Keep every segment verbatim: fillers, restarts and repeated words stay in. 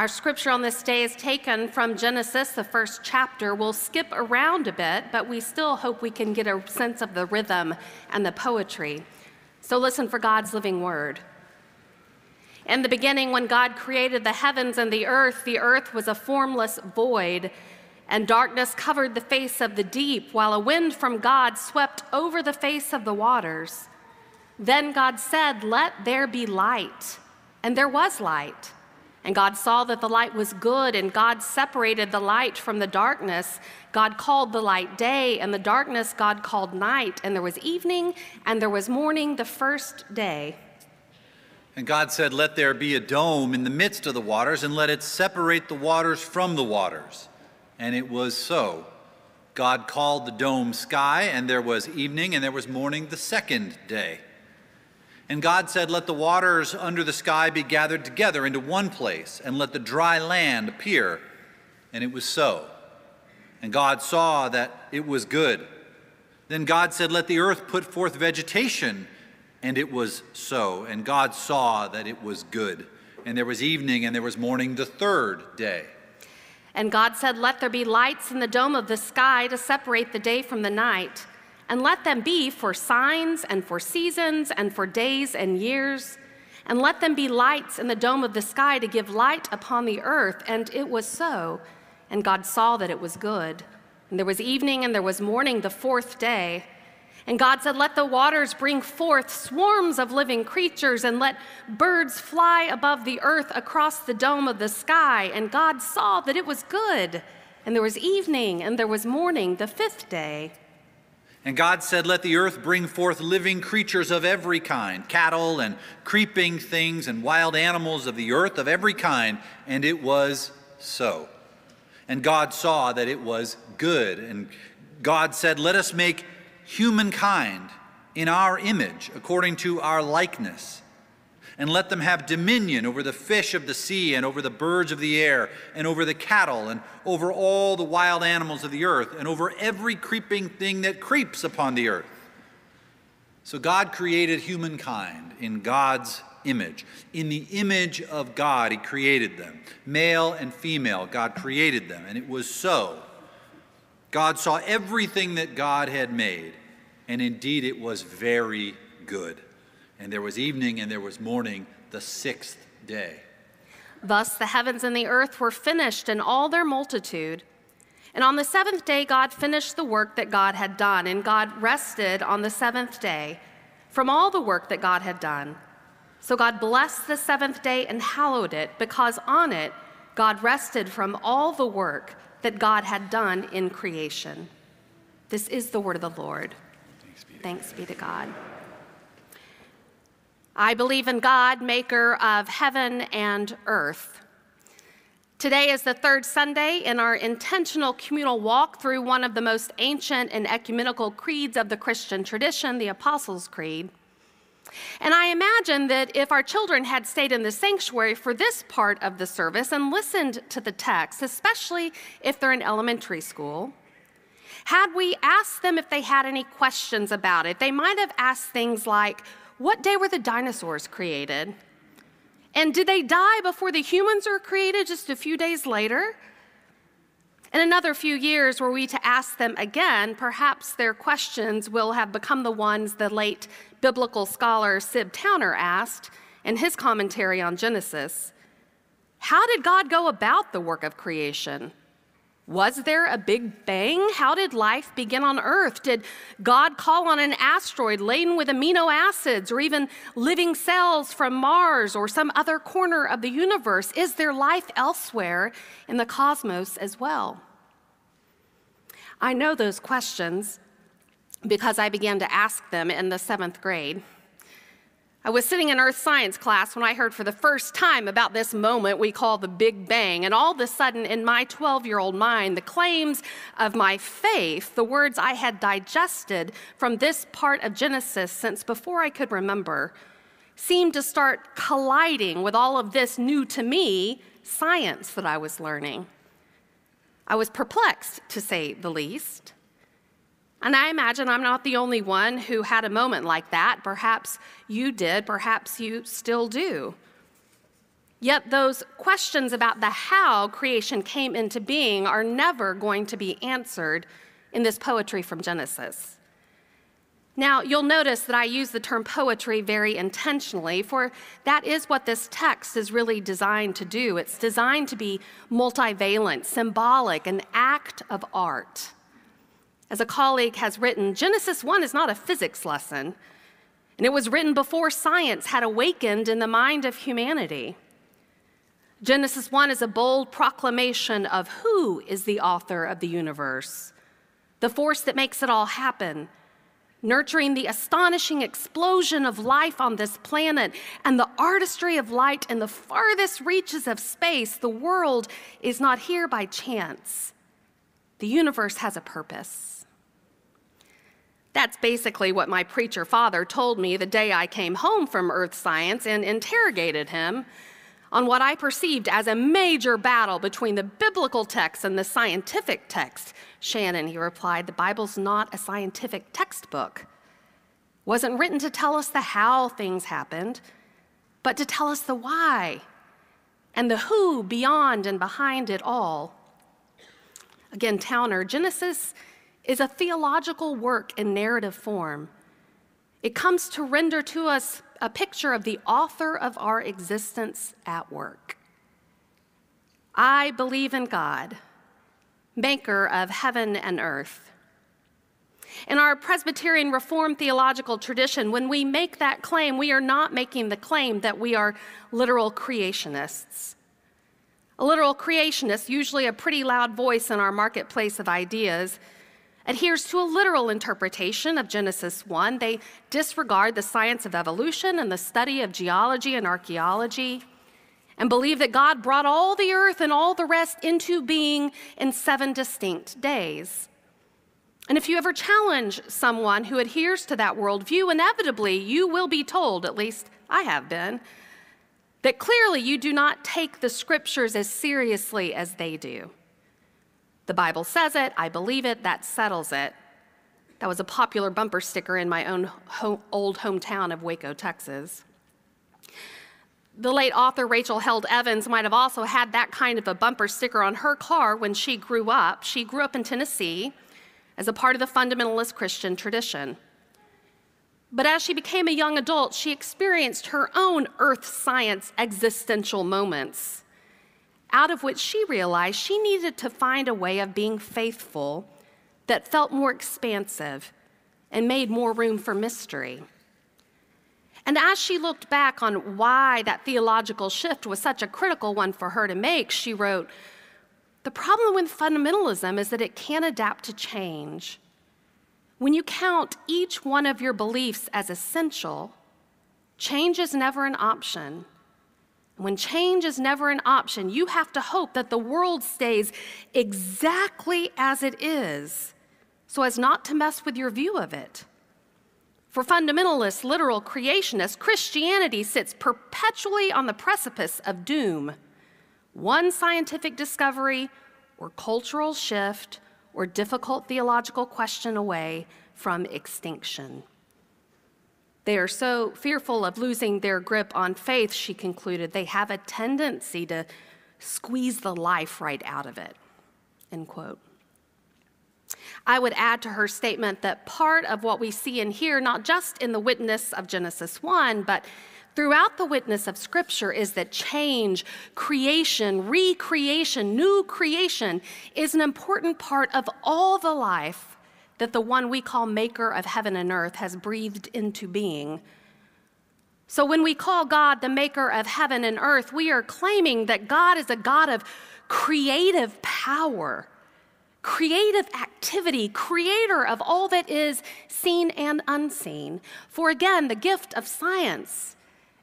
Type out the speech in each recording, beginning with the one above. Our scripture on this day is taken from Genesis, the first chapter. We'll skip around a bit, but we still hope we can get a sense of the rhythm and the poetry. So listen for God's living word. In the beginning, when God created the heavens and the earth, the earth was a formless void, and darkness covered the face of the deep, while a wind from God swept over the face of the waters. Then God said, "Let there be light," and there was light. And God saw that the light was good, and God separated the light from the darkness. God called the light day, and the darkness God called night. And there was evening, and there was morning the first day. And God said, "Let there be a dome in the midst of the waters, and let it separate the waters from the waters." And it was so. God called the dome sky, and there was evening, and there was morning the second day. And God said, "Let the waters under the sky be gathered together into one place, and let the dry land appear." And it was so. And God saw that it was good. Then God said, "Let the earth put forth vegetation." And it was so. And God saw that it was good. And there was evening, and there was morning the third day. And God said, "Let there be lights in the dome of the sky to separate the day from the night. And let them be for signs and for seasons and for days and years. And let them be lights in the dome of the sky to give light upon the earth." And it was so. And God saw that it was good. And there was evening and there was morning the fourth day. And God said, "Let the waters bring forth swarms of living creatures, and let birds fly above the earth across the dome of the sky." And God saw that it was good. And there was evening and there was morning the fifth day. And God said, "Let the earth bring forth living creatures of every kind, cattle and creeping things and wild animals of the earth of every kind." And it was so. And God saw that it was good. And God said, "Let us make humankind in our image, according to our likeness, and let them have dominion over the fish of the sea and over the birds of the air and over the cattle and over all the wild animals of the earth and over every creeping thing that creeps upon the earth." So God created humankind in God's image. In the image of God, He created them. Male and female, God created them, and it was so. God saw everything that God had made, and indeed it was very good. And there was evening and there was morning the sixth day. Thus the heavens and the earth were finished in all their multitude. And on the seventh day God finished the work that God had done, and God rested on the seventh day from all the work that God had done. So God blessed the seventh day and hallowed it, because on it God rested from all the work that God had done in creation. This is the word of the Lord. Thanks be to God. Thanks be to God. I believe in God, maker of heaven and earth. Today is the third Sunday in our intentional communal walk through one of the most ancient and ecumenical creeds of the Christian tradition, the Apostles' Creed. And I imagine that if our children had stayed in the sanctuary for this part of the service and listened to the text, especially if they're in elementary school, had we asked them if they had any questions about it, they might have asked things like, "What day were the dinosaurs created? And did they die before the humans were created just a few days later?" In another few years, were we to ask them again, perhaps their questions will have become the ones the late biblical scholar Sib Towner asked in his commentary on Genesis. How did God go about the work of creation? Was there a big bang? How did life begin on Earth? Did God call on an asteroid laden with amino acids, or even living cells from Mars or some other corner of the universe? Is there life elsewhere in the cosmos as well? I know those questions because I began to ask them in the seventh grade. I was sitting in earth science class when I heard for the first time about this moment we call the Big Bang, and all of a sudden in my twelve-year-old mind, the claims of my faith, the words I had digested from this part of Genesis since before I could remember, seemed to start colliding with all of this new to me science that I was learning. I was perplexed, to say the least. And I imagine I'm not the only one who had a moment like that. Perhaps you did, perhaps you still do. Yet those questions about the how creation came into being are never going to be answered in this poetry from Genesis. Now, you'll notice that I use the term poetry very intentionally, for that is what this text is really designed to do. It's designed to be multivalent, symbolic, an act of art. As a colleague has written, Genesis one is not a physics lesson, and it was written before science had awakened in the mind of humanity. Genesis one is a bold proclamation of who is the author of the universe, the force that makes it all happen, nurturing the astonishing explosion of life on this planet and the artistry of light in the farthest reaches of space. The world is not here by chance. The universe has a purpose. That's basically what my preacher father told me the day I came home from earth science and interrogated him on what I perceived as a major battle between the biblical text and the scientific text. Shannon, he replied, the Bible's not a scientific textbook. It wasn't written to tell us the how things happened, but to tell us the why and the who beyond and behind it all. Again, Towner, Genesis is a theological work in narrative form. It comes to render to us a picture of the author of our existence at work. I believe in God, maker of heaven and earth. In our Presbyterian Reformed theological tradition, when we make that claim, we are not making the claim that we are literal creationists. A literal creationist, usually a pretty loud voice in our marketplace of ideas, adheres to a literal interpretation of Genesis one. They disregard the science of evolution and the study of geology and archaeology, and believe that God brought all the earth and all the rest into being in seven distinct days. And if you ever challenge someone who adheres to that worldview, inevitably you will be told, at least I have been, that clearly you do not take the scriptures as seriously as they do. The Bible says it, I believe it, that settles it. That was a popular bumper sticker in my own ho- old hometown of Waco, Texas. The late author Rachel Held Evans might have also had that kind of a bumper sticker on her car when she grew up. She grew up in Tennessee as a part of the fundamentalist Christian tradition. But as she became a young adult, she experienced her own earth science existential moments, out of which she realized she needed to find a way of being faithful that felt more expansive and made more room for mystery. And as she looked back on why that theological shift was such a critical one for her to make, she wrote, "The problem with fundamentalism is that it can't adapt to change. When you count each one of your beliefs as essential, change is never an option. When change is never an option, you have to hope that the world stays exactly as it is so as not to mess with your view of it." For fundamentalists, literal creationists, Christianity sits perpetually on the precipice of doom. One scientific discovery or cultural shift or difficult theological question away from extinction. They are so fearful of losing their grip on faith, she concluded, they have a tendency to squeeze the life right out of it, end quote. I would add to her statement that part of what we see and hear, not just in the witness of Genesis one, but throughout the witness of Scripture, is that change, creation, recreation, new creation is an important part of all the life that the one we call maker of heaven and earth has breathed into being. So when we call God the maker of heaven and earth, we are claiming that God is a God of creative power, creative activity, creator of all that is seen and unseen. For again, the gift of science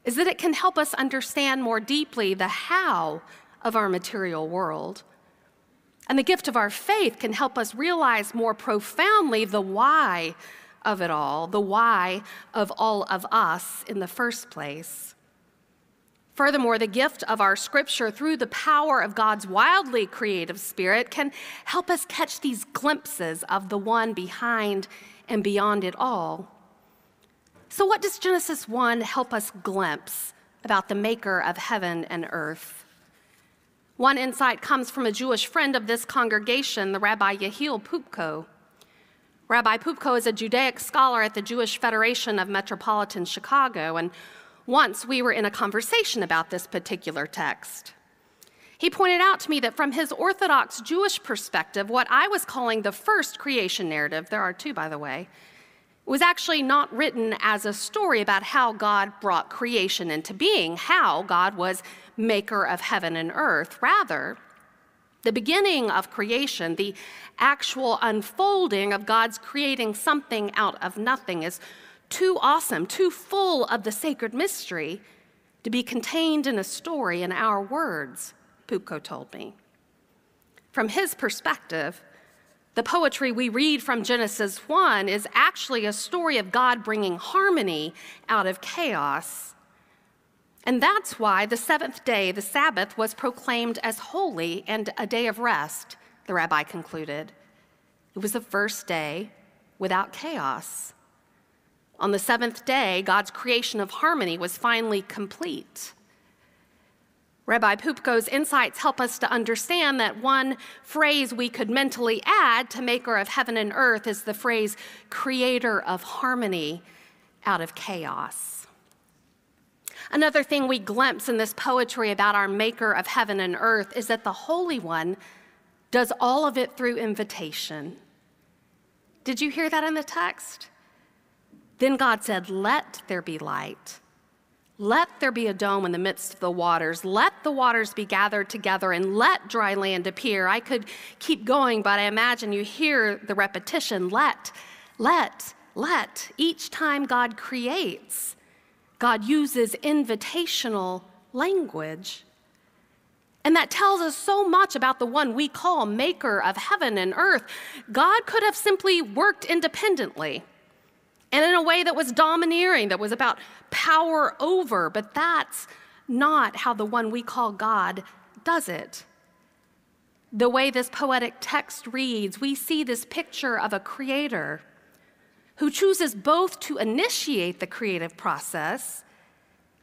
is that it can help us understand more deeply the how of our material world. And the gift of our faith can help us realize more profoundly the why of it all, the why of all of us in the first place. Furthermore, the gift of our scripture through the power of God's wildly creative spirit can help us catch these glimpses of the one behind and beyond it all. So what does Genesis one help us glimpse about the maker of heaven and earth. One insight comes from a Jewish friend of this congregation, the Rabbi Yehiel Pupko. Rabbi Pupko is a Judaic scholar at the Jewish Federation of Metropolitan Chicago, and once we were in a conversation about this particular text. He pointed out to me that from his Orthodox Jewish perspective, what I was calling the first creation narrative, there are two, by the way, was actually not written as a story about how God brought creation into being, how God was maker of heaven and earth. Rather, the beginning of creation, the actual unfolding of God's creating something out of nothing, is too awesome, too full of the sacred mystery to be contained in a story in our words, Pupko told me. From his perspective, the poetry we read from Genesis one is actually a story of God bringing harmony out of chaos. And that's why the seventh day, the Sabbath, was proclaimed as holy and a day of rest, the rabbi concluded. It was the first day without chaos. On the seventh day, God's creation of harmony was finally complete. Rabbi Pupko's insights help us to understand that one phrase we could mentally add to maker of heaven and earth is the phrase creator of harmony out of chaos. Another thing we glimpse in this poetry about our maker of heaven and earth is that the Holy One does all of it through invitation. Did you hear that in the text? Then God said, "Let there be light. Let there be a dome in the midst of the waters. Let the waters be gathered together, and let dry land appear." I could keep going, but I imagine you hear the repetition, let, let, let. Each time God creates, God uses invitational language. And that tells us so much about the one we call maker of heaven and earth. God could have simply worked independently, and in a way that was domineering, that was about power over, but that's not how the one we call God does it. The way this poetic text reads, we see this picture of a creator who chooses both to initiate the creative process,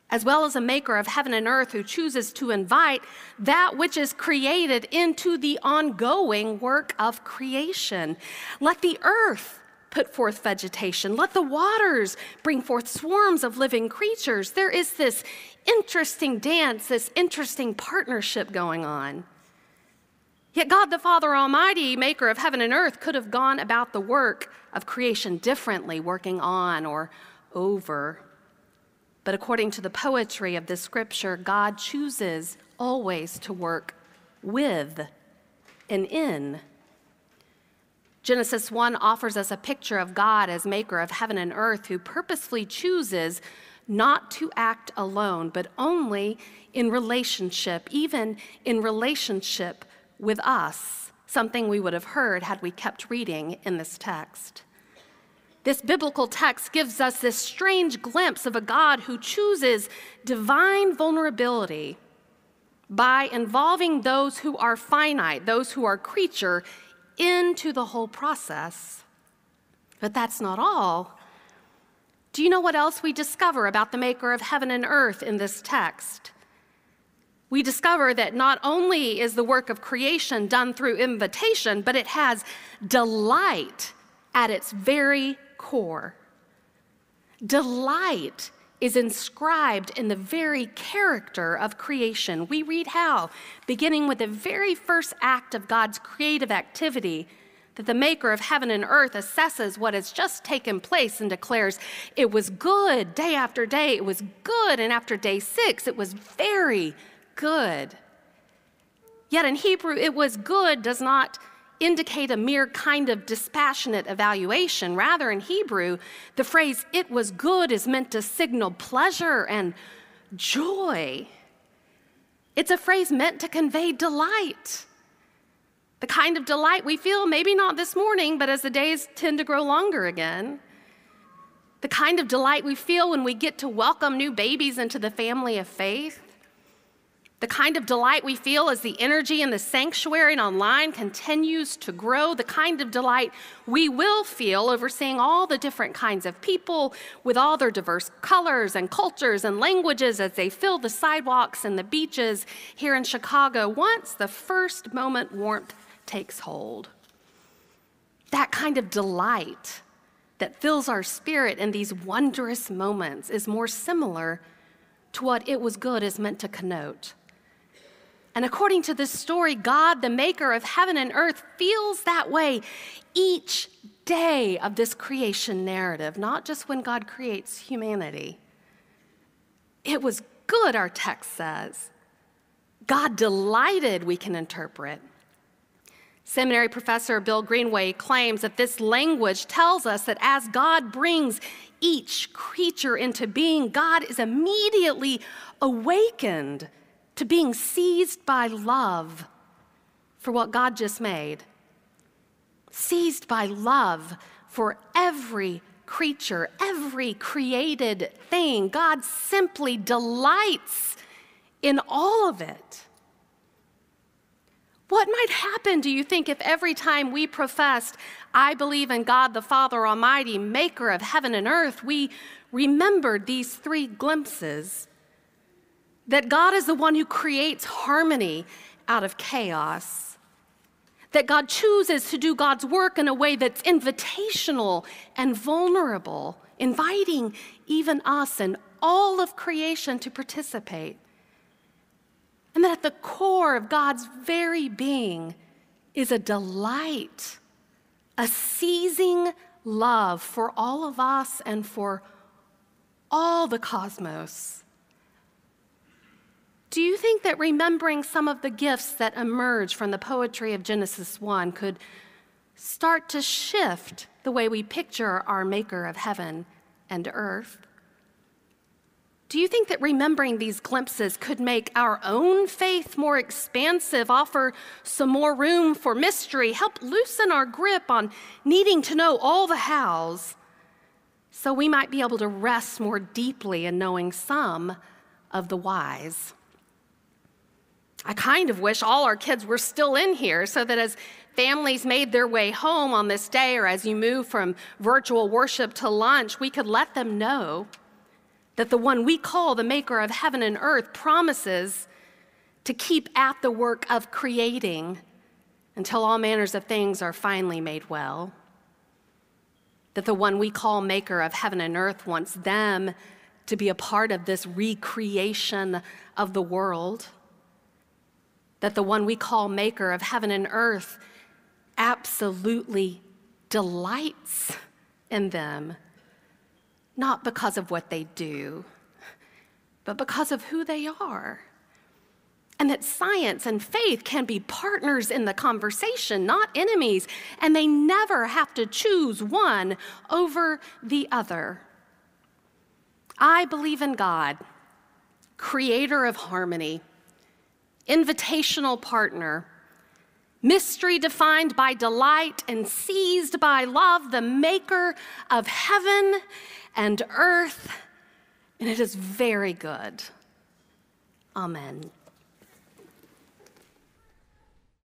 as well as a maker of heaven and earth who chooses to invite that which is created into the ongoing work of creation. Let the earth put forth vegetation. Let the waters bring forth swarms of living creatures. There is this interesting dance, this interesting partnership going on. Yet God the Father Almighty, maker of heaven and earth, could have gone about the work of creation differently, working on or over. But according to the poetry of this scripture, God chooses always to work with and in. Genesis one offers us a picture of God as maker of heaven and earth who purposefully chooses not to act alone, but only in relationship, even in relationship with us, something we would have heard had we kept reading in this text. This biblical text gives us this strange glimpse of a God who chooses divine vulnerability by involving those who are finite, those who are creature, into the whole process. But that's not all. Do you know what else we discover about the maker of heaven and earth in this text? We discover that not only is the work of creation done through invitation, but it has delight at its very core. Delight is inscribed in the very character of creation. We read how, beginning with the very first act of God's creative activity, that the maker of heaven and earth assesses what has just taken place and declares it was good. Day after day, it was good, and after day six, it was very good. Yet in Hebrew, it was good does not indicate a mere kind of dispassionate evaluation. Rather, in Hebrew, the phrase, it was good, is meant to signal pleasure and joy. It's a phrase meant to convey delight, the kind of delight we feel, maybe not this morning, but as the days tend to grow longer again, the kind of delight we feel when we get to welcome new babies into the family of faith, The kind of delight we feel as the energy in the sanctuary and online continues to grow, the kind of delight we will feel over seeing all the different kinds of people with all their diverse colors and cultures and languages as they fill the sidewalks and the beaches here in Chicago once the first moment warmth takes hold. That kind of delight that fills our spirit in these wondrous moments is more similar to what It Was Good is meant to connote. And according to this story, God, the maker of heaven and earth, feels that way each day of this creation narrative, not just when God creates humanity. It was good, our text says. God delighted, we can interpret. Seminary professor Bill Greenway claims that this language tells us that as God brings each creature into being, God is immediately awakened to being seized by love for what God just made, seized by love for every creature, every created thing. God simply delights in all of it. What might happen, do you think, if every time we professed, I believe in God the Father Almighty, maker of heaven and earth, we remembered these three glimpses? That God is the one who creates harmony out of chaos. That God chooses to do God's work in a way that's invitational and vulnerable, inviting even us and all of creation to participate. And that at the core of God's very being is a delight, a seizing love for all of us and for all the cosmos. Do you think that remembering some of the gifts that emerge from the poetry of Genesis one could start to shift the way we picture our maker of heaven and earth? Do you think that remembering these glimpses could make our own faith more expansive, offer some more room for mystery, help loosen our grip on needing to know all the hows, so we might be able to rest more deeply in knowing some of the whys? I kind of wish all our kids were still in here so that as families made their way home on this day, or as you move from virtual worship to lunch, we could let them know that the one we call the maker of heaven and earth promises to keep at the work of creating until all manners of things are finally made well. That the one we call maker of heaven and earth wants them to be a part of this recreation of the world. That the one we call maker of heaven and earth absolutely delights in them. Not because of what they do, but because of who they are. And that science and faith can be partners in the conversation, not enemies, and they never have to choose one over the other. I believe in God, creator of harmony, invitational partner, mystery defined by delight and seized by love, the maker of heaven and earth, and it is very good. Amen.